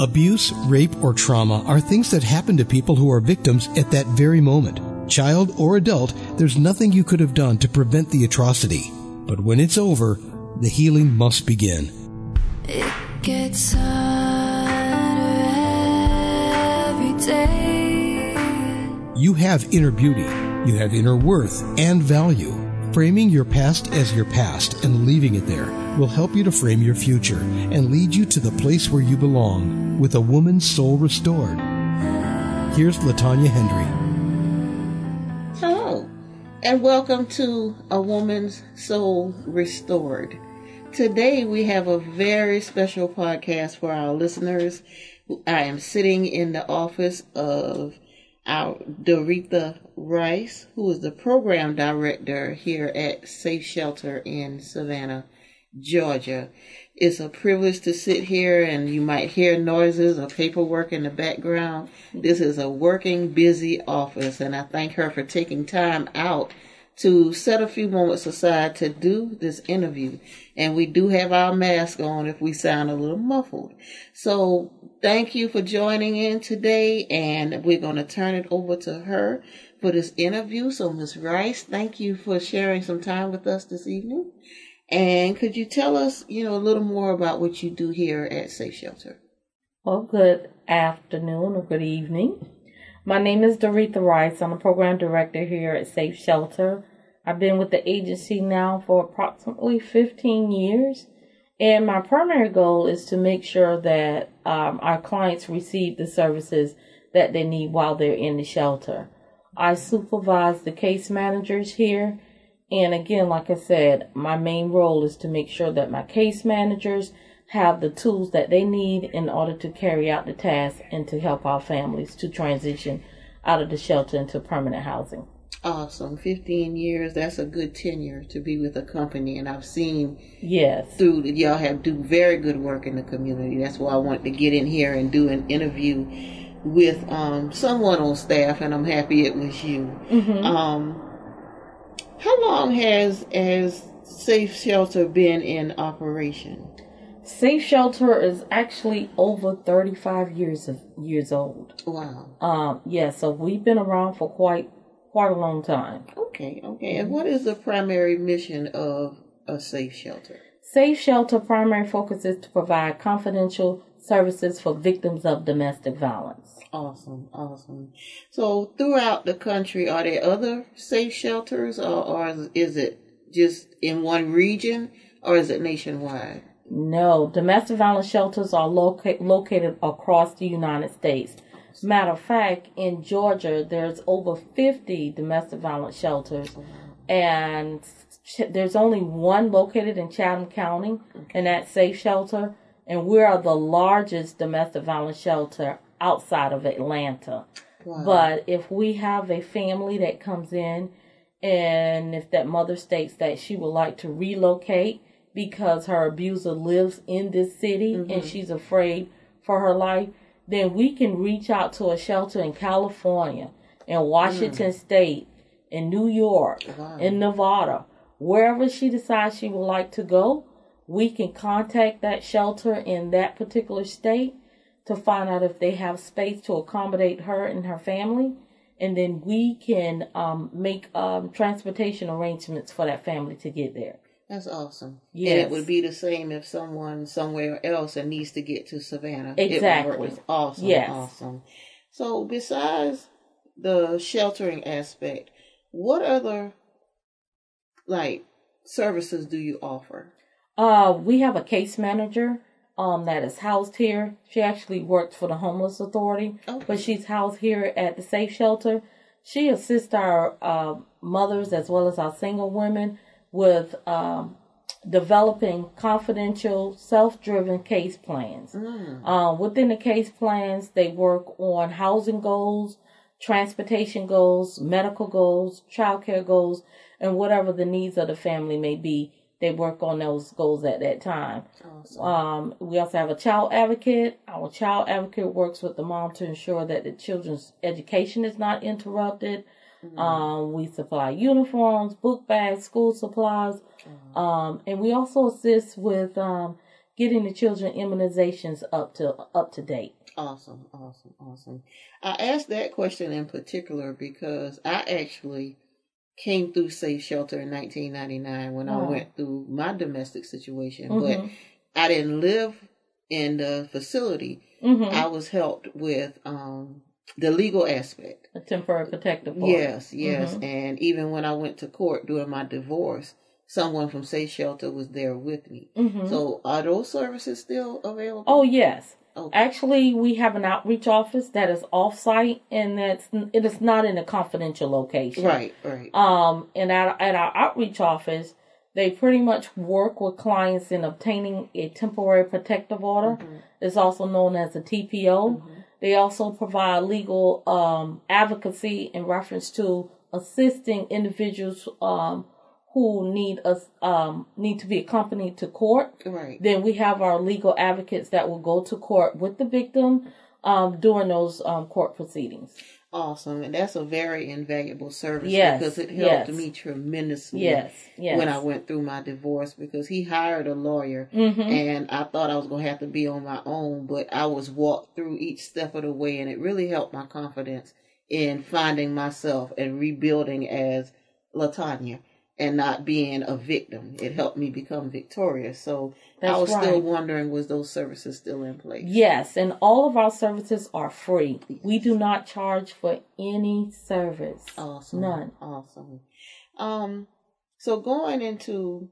Abuse, rape, or trauma are things that happen to people who are victims at that very moment. Child or adult, there's nothing you could have done to prevent the atrocity. But when it's over, the healing must begin. It gets harder every day. You have inner beauty. You have inner worth and value. Framing your past as your past and leaving it there will help you to frame your future and lead you to the place where you belong with a woman's soul restored. Here's LaTanya Hendry. Hello, and welcome to A Woman's Soul Restored. Today we have a very special podcast for our listeners. I am sitting in the office of our Doretha Rice, who is the program director here at Safe Shelter in Savannah, Georgia. It's a privilege to sit here, and you might hear noises or paperwork in the background. This is a working, busy office, and I thank her for taking time out to set a few moments aside to do this interview. And we do have our mask on if we sound a little muffled. So thank you for joining in today, and we're going to turn it over to her for this interview. So Ms. Rice, thank you for sharing some time with us this evening. And could you tell us, a little more about what you do here at Safe Shelter? Well, good afternoon or good evening. My name is Doretha Rice. I'm a program director here at Safe Shelter. I've been with the agency now for approximately 15 years, and my primary goal is to make sure that our clients receive the services that they need while they're in the shelter. I supervise the case managers here, and again, like I said, my main role is to make sure that my case managers have the tools that they need in order to carry out the task and to help our families to transition out of the shelter into permanent housing. Awesome. 15 years, that's a good tenure to be with a company, and I've seen through that y'all have do very good work in the community. That's why I wanted to get in here and do an interview with someone on staff, and I'm happy it was you. Mm-hmm. How long has Safe Shelter been in operation? Safe Shelter is actually over 35 years old. Wow. So we've been around for quite a long time. Okay. And what is the primary mission of a Safe Shelter? Safe Shelter primary focus is to provide confidential services for victims of domestic violence. Awesome. So throughout the country, are there other Safe Shelters, or is it just in one region, or is it nationwide? No, domestic violence shelters are located across the United States. Matter of fact, in Georgia, there's over 50 domestic violence shelters, and there's only one located in Chatham County, and that's Safe Shelter, and we are the largest domestic violence shelter outside of Atlanta. Wow. But if we have a family that comes in, and if that mother states that she would like to relocate because her abuser lives in this city, mm-hmm. and she's afraid for her life, then we can reach out to a shelter in California, in Washington State, in New York, in Nevada. Wherever she decides she would like to go, we can contact that shelter in that particular state to find out if they have space to accommodate her and her family. And then we can make transportation arrangements for that family to get there. That's awesome. Yes. And it would be the same if someone somewhere else and needs to get to Savannah. Exactly. It would work. Awesome. Yes. Awesome. So besides the sheltering aspect, what other services do you offer? We have a case manager that is housed here. She actually works for the Homeless Authority, but she's housed here at the Safe Shelter. She assists our mothers as well as our single women with developing confidential, self-driven case plans. Within the case plans, they work on housing goals, transportation goals, medical goals, childcare goals, and whatever the needs of the family may be. They work on those goals at that time. Awesome. We also have a child advocate. Our child advocate works with the mom to ensure that the children's education is not interrupted. Mm-hmm. We supply uniforms, book bags, school supplies, and we also assist with getting the children immunizations up to date. Awesome. I asked that question in particular because I actually came through Safe Shelter in 1999 when I went through my domestic situation, mm-hmm. but I didn't live in the facility. Mm-hmm. I was helped with the legal aspect. A temporary protective order. Yes. Mm-hmm. And even when I went to court during my divorce, someone from Safe Shelter was there with me. Mm-hmm. So are those services still available? Oh, yes. Okay. Actually, we have an outreach office that is off-site, and it is not in a confidential location. Right. And at our outreach office, they pretty much work with clients in obtaining a temporary protective order. Mm-hmm. It's also known as a TPO. Mm-hmm. They also provide legal advocacy in reference to assisting individuals who need to be accompanied to court. Right. Then we have our legal advocates that will go to court with the victim during those court proceedings. Awesome. And that's a very invaluable service because it helped me tremendously when I went through my divorce, because he hired a lawyer mm-hmm. and I thought I was going to have to be on my own, but I was walked through each step of the way, and it really helped my confidence in finding myself and rebuilding as LaTanya and not being a victim. It helped me become victorious. So that's I was still wondering, was those services still in place? Yes, and all of our services are free. Yes. We do not charge for any service. Awesome. None. Awesome. So going into,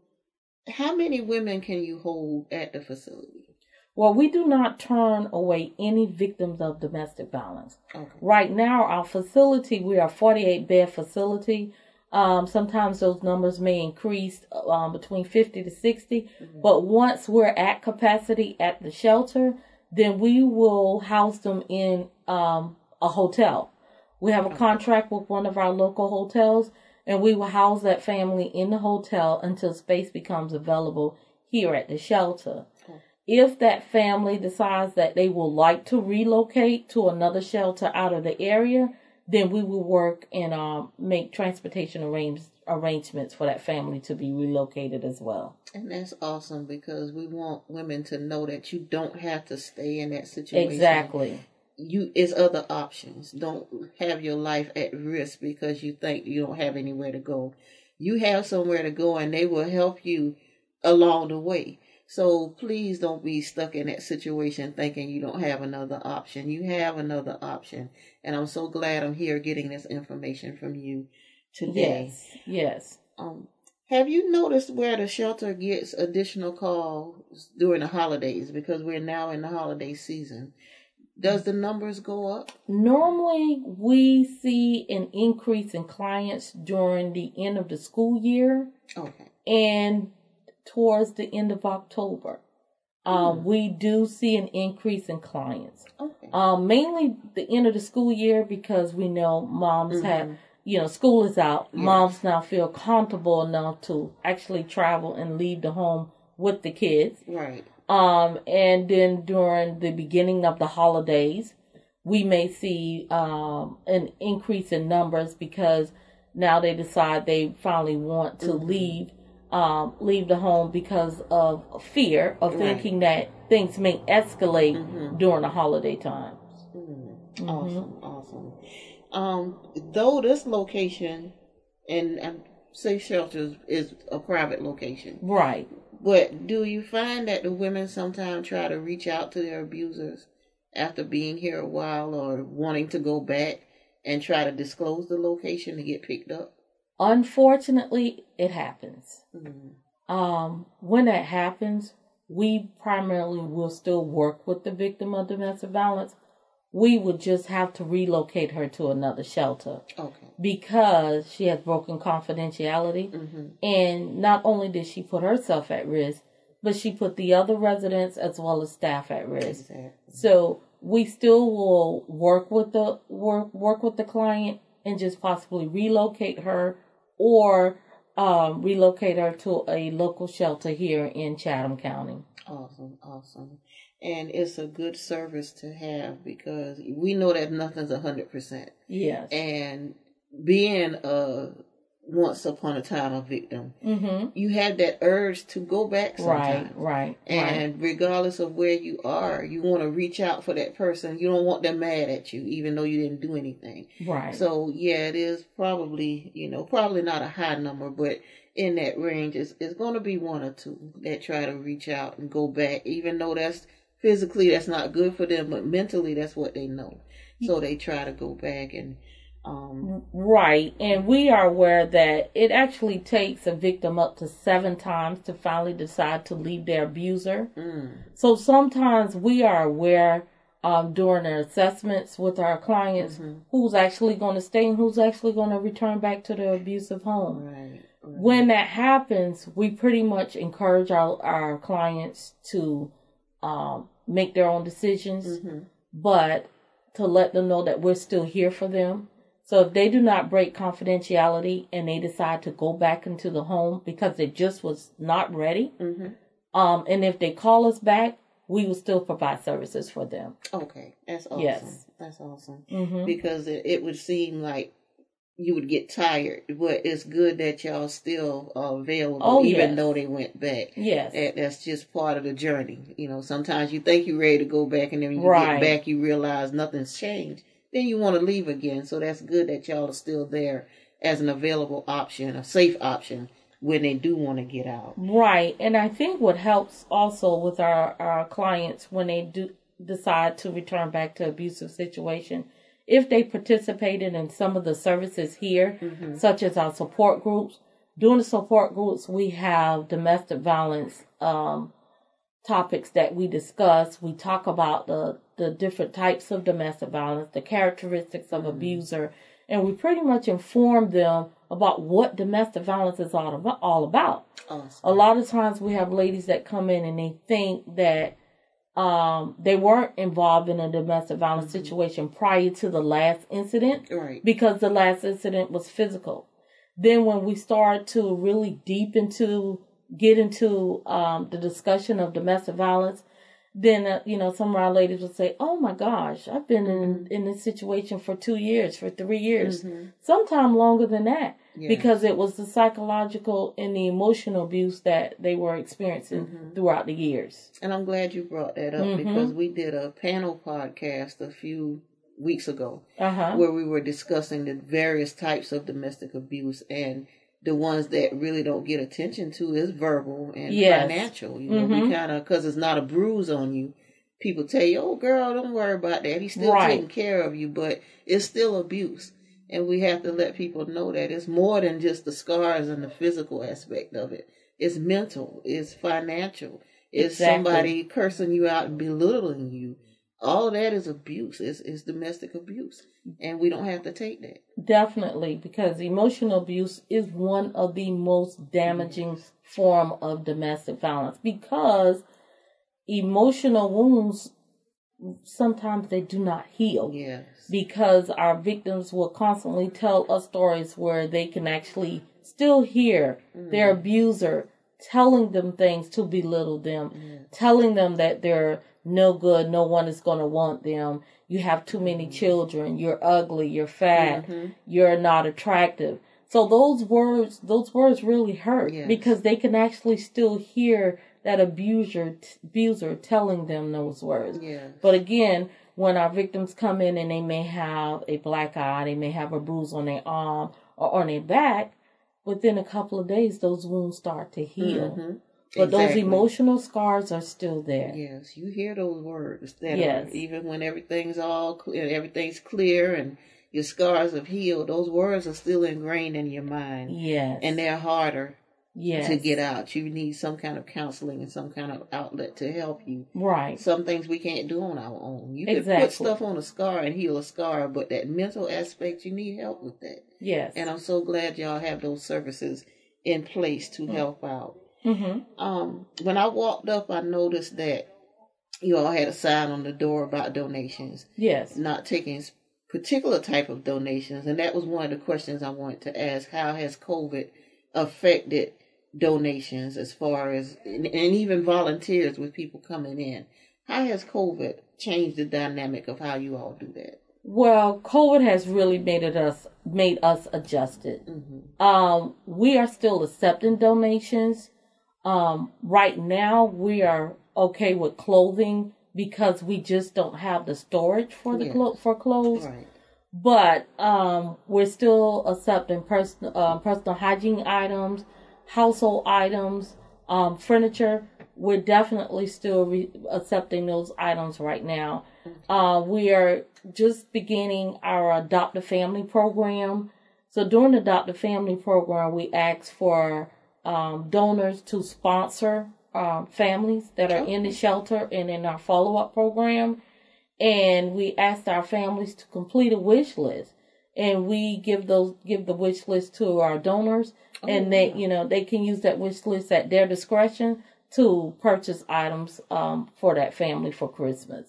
how many women can you hold at the facility? Well, we do not turn away any victims of domestic violence. Okay. Right now, our facility, we are a 48-bed facility. Sometimes those numbers may increase between 50 to 60. Mm-hmm. But once we're at capacity at the shelter, then we will house them in a hotel. We have a contract with one of our local hotels, and we will house that family in the hotel until space becomes available here at the shelter. Okay. If that family decides that they would like to relocate to another shelter out of the area, then we will work and make transportation arrangements for that family to be relocated as well. And that's awesome, because we want women to know that you don't have to stay in that situation. Exactly. It's other options. Don't have your life at risk because you think you don't have anywhere to go. You have somewhere to go, and they will help you along the way. So please don't be stuck in that situation thinking you don't have another option. You have another option. And I'm so glad I'm here getting this information from you today. Yes. Have you noticed where the shelter gets additional calls during the holidays? Because we're now in the holiday season. Does the numbers go up? Normally, we see an increase in clients during the end of the school year. Okay. And towards the end of October, we do see an increase in clients. Okay. Mainly the end of the school year, because we know moms mm-hmm. have, school is out. Yes. Moms now feel comfortable enough to actually travel and leave the home with the kids. Right. And then during the beginning of the holidays, we may see an increase in numbers, because now they decide they finally want to mm-hmm. leave the home because of fear of thinking that things may escalate mm-hmm. during the holiday times. Mm-hmm. Awesome. Though this location and Safe Shelters is a private location. Right. But do you find that the women sometimes try to reach out to their abusers after being here a while, or wanting to go back and try to disclose the location to get picked up? Unfortunately, it happens. Mm-hmm. When that happens, we primarily will still work with the victim of domestic violence. We would just have to relocate her to another shelter. Okay. Because she has broken confidentiality. Mm-hmm. And not only did she put herself at risk, but she put the other residents as well as staff at risk. Exactly. So we still will work with the client and just possibly relocate her, or relocate her to a local shelter here in Chatham County. Awesome. And it's a good service to have, because we know that nothing's 100%. Yes. And being a once upon a time a victim, mm-hmm. you have that urge to go back sometimes. Right. And regardless of where you are, you want to reach out for that person. You don't want them mad at you, even though you didn't do anything. Right. So, yeah, it is probably, probably not a high number, but in that range, it's going to be one or two that try to reach out and go back, even though that's physically, that's not good for them, but mentally, that's what they know. So they try to go back and... Right, and we are aware that it actually takes a victim up to 7 times to finally decide to leave their abuser. Mm. So sometimes we are aware during our assessments with our clients mm-hmm. who's actually going to stay and who's actually going to return back to the abusive home. Right. When that happens, we pretty much encourage our clients to make their own decisions, mm-hmm. but to let them know that we're still here for them. So if they do not break confidentiality and they decide to go back into the home because they just was not ready, mm-hmm. And if they call us back, we will still provide services for them. Okay, that's awesome. Yes. That's awesome. Mm-hmm. Because it would seem like you would get tired, but it's good that y'all still are available, even though they went back. Yes. That's just part of the journey. Sometimes you think you're ready to go back, and then when you get back, you realize nothing's changed. Then you want to leave again. So that's good that y'all are still there as an available option, a safe option when they do want to get out. Right. And I think what helps also with our clients when they do decide to return back to abusive situation, if they participated in some of the services here, mm-hmm. such as our support groups. During the support groups, we have domestic violence topics that we discuss. We talk about the different types of domestic violence, the characteristics of mm-hmm. abuser, and we pretty much inform them about what domestic violence is all about. Awesome. A lot of times we have ladies that come in and they think that they weren't involved in a domestic violence mm-hmm. situation prior to the last incident right. because the last incident was physical. Then when we start to really get into the discussion of domestic violence, then, some of our ladies would say, oh, my gosh, I've been mm-hmm. in this situation for 2 years, for 3 years, mm-hmm. sometime longer than that, yes. because it was the psychological and the emotional abuse that they were experiencing mm-hmm. throughout the years. And I'm glad you brought that up mm-hmm. because we did a panel podcast a few weeks ago uh-huh. where we were discussing the various types of domestic abuse, and the ones that really don't get attention to is verbal and yes. financial. Mm-hmm. We because it's not a bruise on you. People tell you, oh, girl, don't worry about that. He's still right. taking care of you, but it's still abuse. And we have to let people know that it's more than just the scars and the physical aspect of it. It's mental. It's financial. It's somebody cursing you out and belittling you. All that is abuse. It's domestic abuse. And we don't have to take that. Definitely, because emotional abuse is one of the most damaging yes. form of domestic violence, because emotional wounds, sometimes they do not heal. Yes. Because our victims will constantly tell us stories where they can actually still hear mm. their abuser telling them things to belittle them, yes. telling them that they're no good, no one is going to want them, you have too many mm-hmm. children, you're ugly, you're fat, mm-hmm. you're not attractive. So those words really hurt yes. because they can actually still hear that abuser telling them those words. Yes. But again, when our victims come in and they may have a black eye, they may have a bruise on their arm or on their back, within a couple of days, those wounds start to heal. Mm-hmm. But exactly. those emotional scars are still there. Yes, you hear those words. Yes. Even when everything's clear and your scars have healed, those words are still ingrained in your mind. Yes. And they're harder yes. to get out. You need some kind of counseling and some kind of outlet to help you. Right. Some things we can't do on our own. You can put stuff on a scar and heal a scar, but that mental aspect, you need help with that. Yes. And I'm so glad y'all have those services in place to mm-hmm. help out. Mm-hmm. When I walked up, I noticed that you all had a sign on the door about donations. Yes. Not taking particular type of donations. And that was one of the questions I wanted to ask. How has COVID affected donations as far as, and even volunteers with people coming in? How has COVID changed the dynamic of how you all do that? Well, COVID has really made us adjusted. Mm-hmm. We are still accepting donations. Right now, we are okay with clothing because we just don't have the storage for the for clothes. Right. But we're still accepting personal hygiene items, household items, furniture. We're definitely still accepting those items right now. We are just beginning our Adopt-a-Family program. So during the Adopt-a-Family program, we ask for donors to sponsor families that are in the shelter and in our follow-up program. And we asked our families to complete a wish list, and we give the wish list to our donors, and they can use that wish list at their discretion to purchase items for that family for Christmas.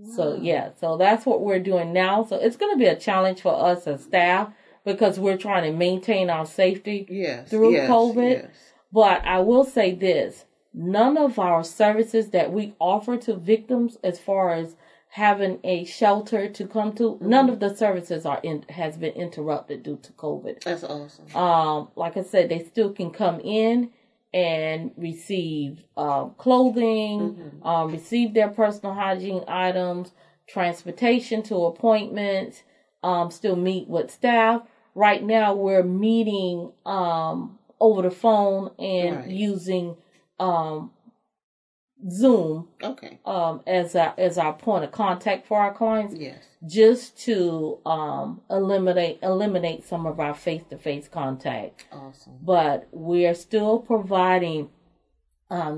Wow. So that's what we're doing now. So it's going to be a challenge for us as staff because we're trying to maintain our safety through COVID. Yes. But I will say this: none of our services that we offer to victims, as far as having a shelter to come to, none of the services has been interrupted due to COVID. That's awesome. Like I said, they still can come in and receive clothing, receive their personal hygiene items, transportation to appointments, still meet with staff. Right now, we're meeting over the phone and using Zoom as our point of contact for our clients, just to eliminate some of our face-to-face contact. Awesome. But we are still providing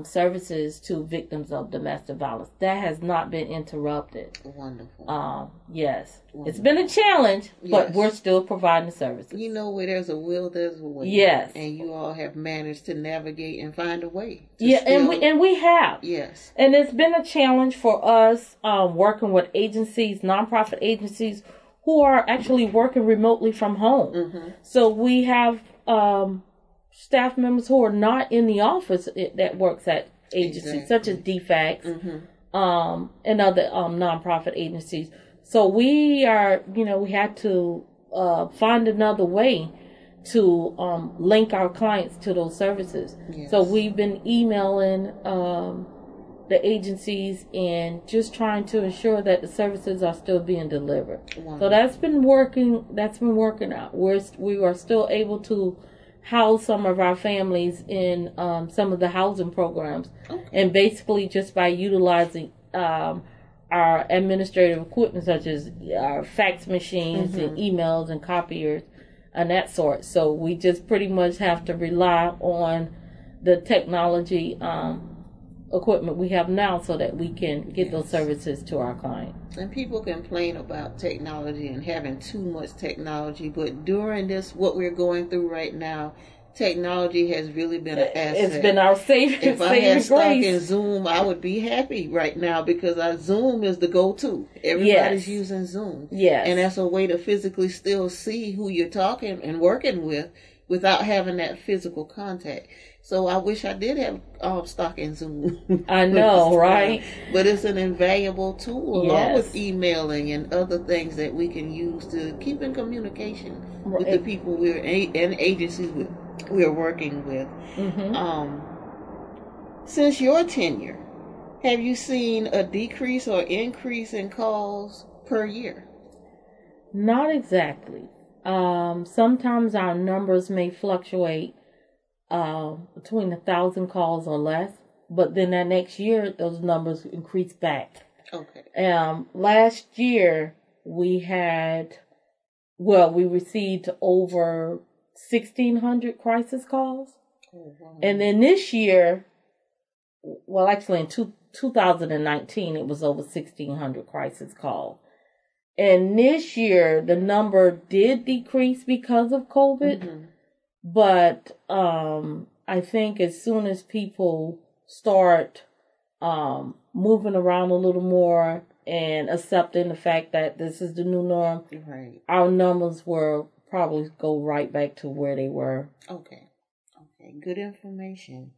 services to victims of domestic violence. That has not been interrupted. Wonderful. Wonderful. It's been a challenge, but we're still providing services. You know, where there's a will, there's a way. Yes. And you all have managed to navigate and find a way. And we have. Yes. And it's been a challenge for us working with agencies, nonprofit agencies, who are actually working remotely from home. Mm-hmm. So we have staff members who are not in the office that works at agencies such as DFACS and other nonprofit agencies. So we are, we had to find another way to link our clients to those services. Yes. So we've been emailing the agencies and just trying to ensure that the services are still being delivered. Wow. So that's been working out. We are still able to house some of our families in some of the housing programs, and basically just by utilizing our administrative equipment such as our fax machines and emails and copiers and that sort. So we just pretty much have to rely on the technology equipment we have now so that we can get those services to our clients. And people complain about technology and having too much technology, but during this, what we're going through right now, technology has really been an asset. It's been our safe. If I had stock in Zoom, I would be happy right now because our Zoom is the go-to. Everybody's using Zoom. Yes. And that's a way to physically still see who you're talking and working with without having that physical contact. So I wish I did have stock in Zoom. I know, right? But it's an invaluable tool along with emailing and other things that we can use to keep in communication with the people and agencies we're working with. Mm-hmm. Since your tenure, have you seen a decrease or increase in calls per year? Not exactly. Sometimes our numbers may fluctuate between 1,000 calls or less, but then that next year those numbers increase back. Okay. Last year we received over 1,600 crisis calls, and then this year, well, actually in 2019 it was over 1,600 crisis calls, and this year the number did decrease because of COVID. Mm-hmm. But I think as soon as people start moving around a little more and accepting the fact that this is the new norm, our numbers will probably go right back to where they were. Okay. Good information.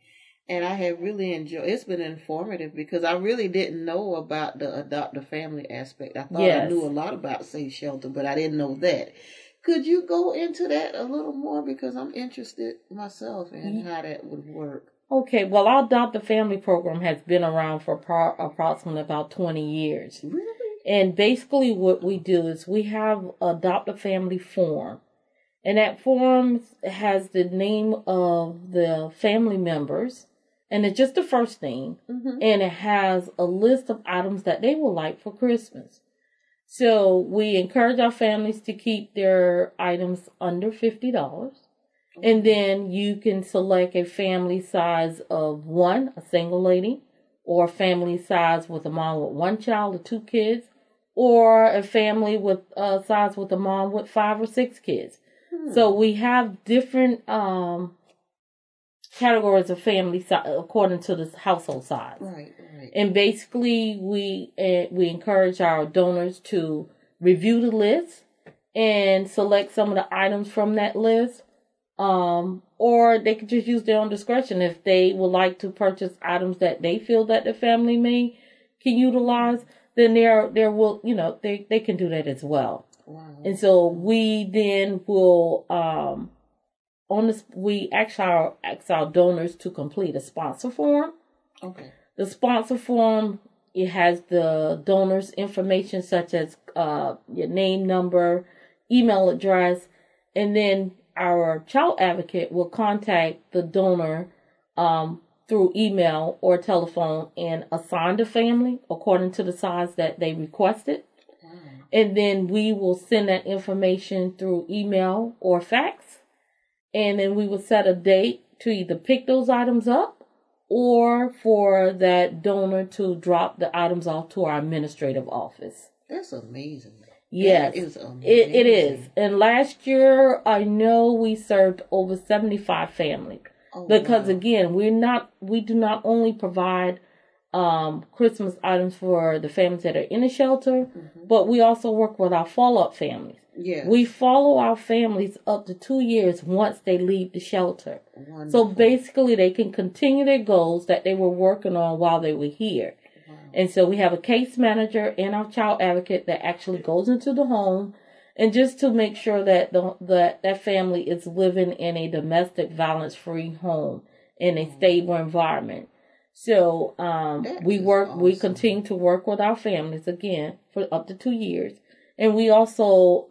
And I have really enjoyed, it's been informative because I really didn't know about the adopt-a-family aspect. I thought I knew a lot about Safe Shelter, but I didn't know that. Could you go into that a little more? Because I'm interested myself in how that would work. Okay, well, our Adopt-a-Family program has been around for approximately about 20 years. Really? And basically what we do is we have Adopt-a-Family form. And that form has the name of the family members. And it's just the first name, and it has a list of items that they would like for Christmas. So we encourage our families to keep their items under $50. And then you can select a family size of one, a single lady, or a family size with a mom with one child or two kids, or a family with a size with a mom with 5 or 6 kids. So we have different categories of family size according to the household size. Right. And basically, we encourage our donors to review the list and select some of the items from that list. Or they could just use their own discretion if they would like to purchase items that they feel that the family may can utilize. Then they can do that as well. Wow. And so we then will. We ask our donors to complete a sponsor form. Okay. The sponsor form, it has the donor's information such as your name, number, email address, and then our child advocate will contact the donor through email or telephone and assign the family according to the size that they requested. Wow. And then we will send that information through email or fax. And then we would set a date to either pick those items up or for that donor to drop the items off to our administrative office. That's amazing. Yes. That is amazing. It is. And last year, I know we served over 75 families. Oh, because, wow. Again, we do not only provide Christmas items for the families that are in the shelter, but we also work with our follow-up families. Yes. We follow our families up to 2 years once they leave the shelter. Wonderful. So basically they can continue their goals that they were working on while they were here. Wow. And so we have a case manager and our child advocate that actually goes into the home and just to make sure that that family is living in a domestic violence-free home in a stable environment. So we continue to work with our families again for up to 2 years. And we also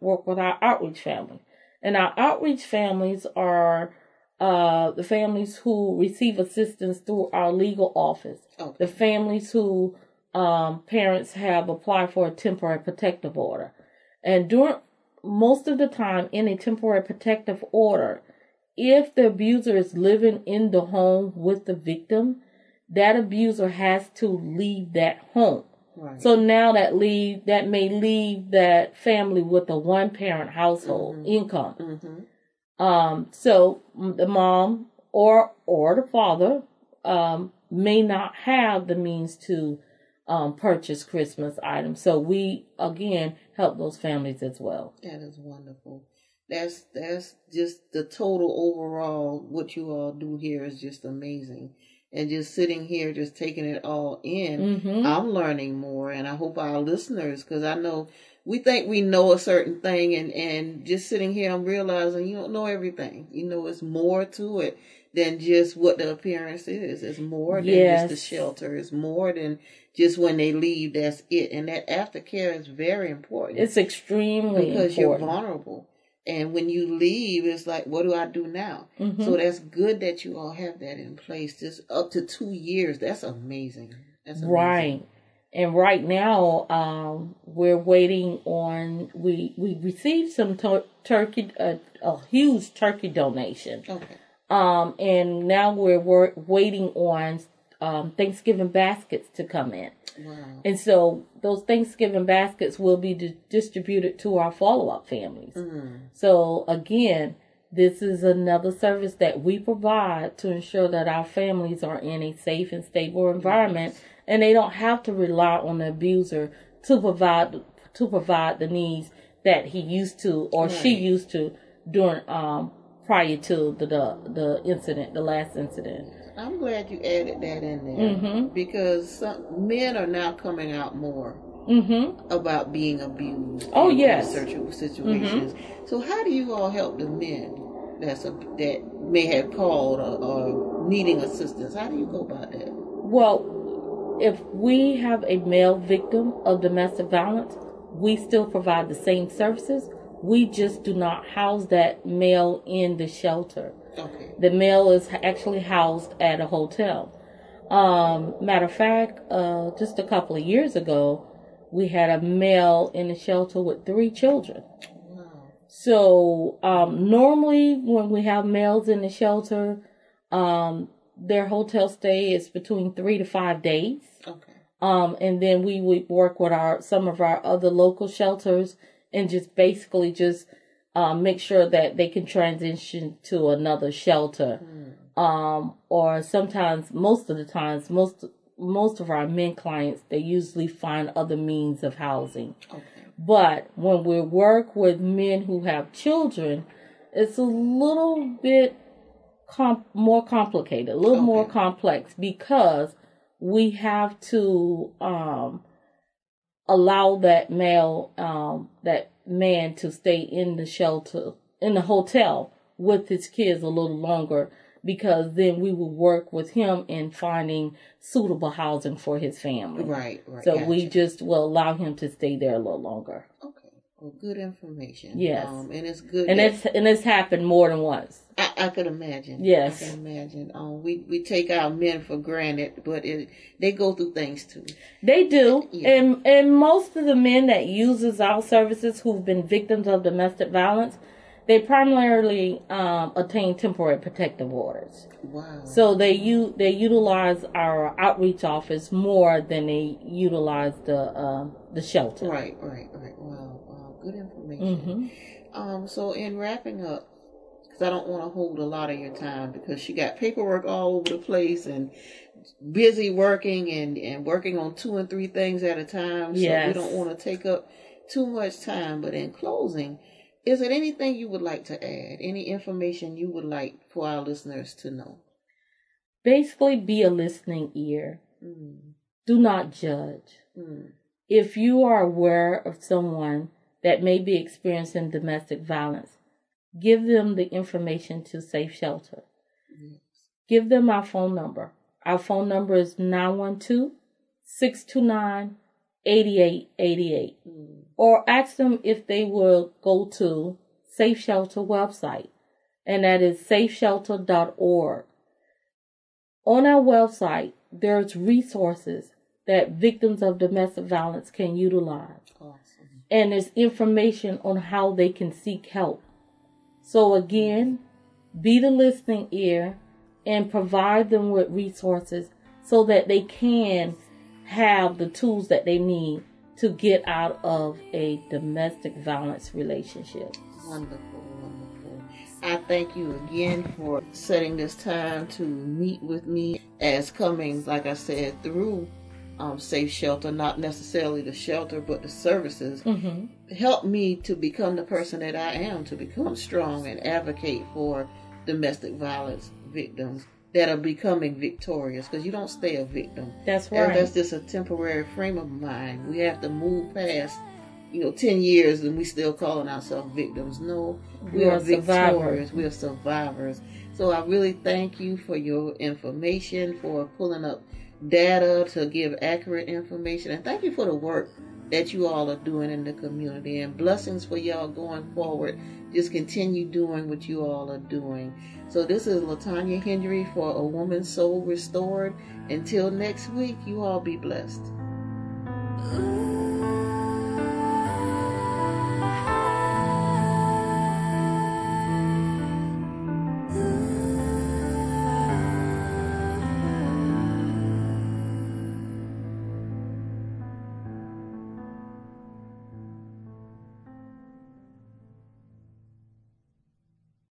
work with our outreach family. And our outreach families are the families who receive assistance through our legal office. Okay. The families who parents have applied for a temporary protective order. And during most of the time in a temporary protective order, if the abuser is living in the home with the victim, that abuser has to leave that home. Right. So now that may leave that family with a one-parent household income. Mm-hmm. So the mom or the father may not have the means to purchase Christmas items. So we again help those families as well. That is wonderful. That's just the total overall. What you all do here is just amazing. And just sitting here, just taking it all in, I'm learning more. And I hope our listeners, because I know we think we know a certain thing. And just sitting here, I'm realizing you don't know everything. You know, it's more to it than just what the appearance is. It's more than just the shelter. It's more than just when they leave, that's it. And that aftercare is very important. It's extremely important. Because you're vulnerable. And when you leave, it's like, what do I do now? Mm-hmm. So that's good that you all have that in place. Just up to 2 years. That's amazing. Right. And right now, we're waiting on, we received some turkey, a huge turkey donation. Okay. And now we're waiting on Thanksgiving baskets to come in. Wow. And so those Thanksgiving baskets will be distributed to our follow-up families. Mm. So again, this is another service that we provide to ensure that our families are in a safe and stable environment, and they don't have to rely on the abuser to provide the needs that he used to or she used to during prior to the last incident. I'm glad you added that in there, mm-hmm. because men are now coming out more mm-hmm. about being abused. Oh, yes. In situations. Mm-hmm. So how do you all help the men that may have called or needing assistance? How do you go about that? Well, if we have a male victim of domestic violence, we still provide the same services. We just do not house that male in the shelter. Okay. The male is actually housed at a hotel. Matter of fact, just a couple of years ago, we had a male in the shelter with 3 children. Wow. So normally when we have males in the shelter, their hotel stay is between 3 to 5 days. Okay. And then we would work with some of our other local shelters and just basically just make sure that they can transition to another shelter. Mm. Or sometimes, most of the times, most of our men clients, they usually find other means of housing. Okay. But when we work with men who have children, it's a little bit more complicated, a little okay. more complex, because we have to allow that male, that man to stay in the shelter, in the hotel with his kids a little longer, because then we will work with him in finding suitable housing for his family. Right. So gotcha. We just will allow him to stay there a little longer. Okay. Well, good information. Yes. And it's good. And it's happened more than once. I could imagine. Yes. I can imagine. We take our men for granted, but they go through things too. They do. Yeah. And most of the men that uses our services who've been victims of domestic violence, they primarily attain temporary protective orders. Wow. So they utilize our outreach office more than they utilize the shelter. Right. Wow. Good information. Mm-hmm. So in wrapping up, I don't want to hold a lot of your time because she got paperwork all over the place and busy working and working on 2 and 3 things at a time. So yes. We don't want to take up too much time. But in closing, is there anything you would like to add? Any information you would like for our listeners to know? Basically, be a listening ear. Mm. Do not judge. Mm. If you are aware of someone that may be experiencing domestic violence, give them the information to Safe Shelter. Yes. Give them our phone number. Our phone number is 912-629-8888. Mm. Or ask them if they will go to Safe Shelter website, and that is safeshelter.org. On our website, there's resources that victims of domestic violence can utilize. Awesome. And there's information on how they can seek help. So again, be the listening ear and provide them with resources so that they can have the tools that they need to get out of a domestic violence relationship. Wonderful. I thank you again for setting this time to meet with me as coming, like I said, through Safe Shelter, not necessarily the shelter, but the services, mm-hmm. help me to become the person that I am, to become strong and advocate for domestic violence victims that are becoming victorious, because you don't stay a victim. That's right. And that's just a temporary frame of mind. We have to move past, 10 years and we still calling ourselves victims. No, we are victorious. We are survivors. So I really thank you for your information, for pulling up data to give accurate information, and thank you for the work that you all are doing in the community, and blessings for y'all going forward. Just continue doing what you all are doing. So this is LaTanya Hendry for A Woman's Soul Restored. Until next week, you all be blessed.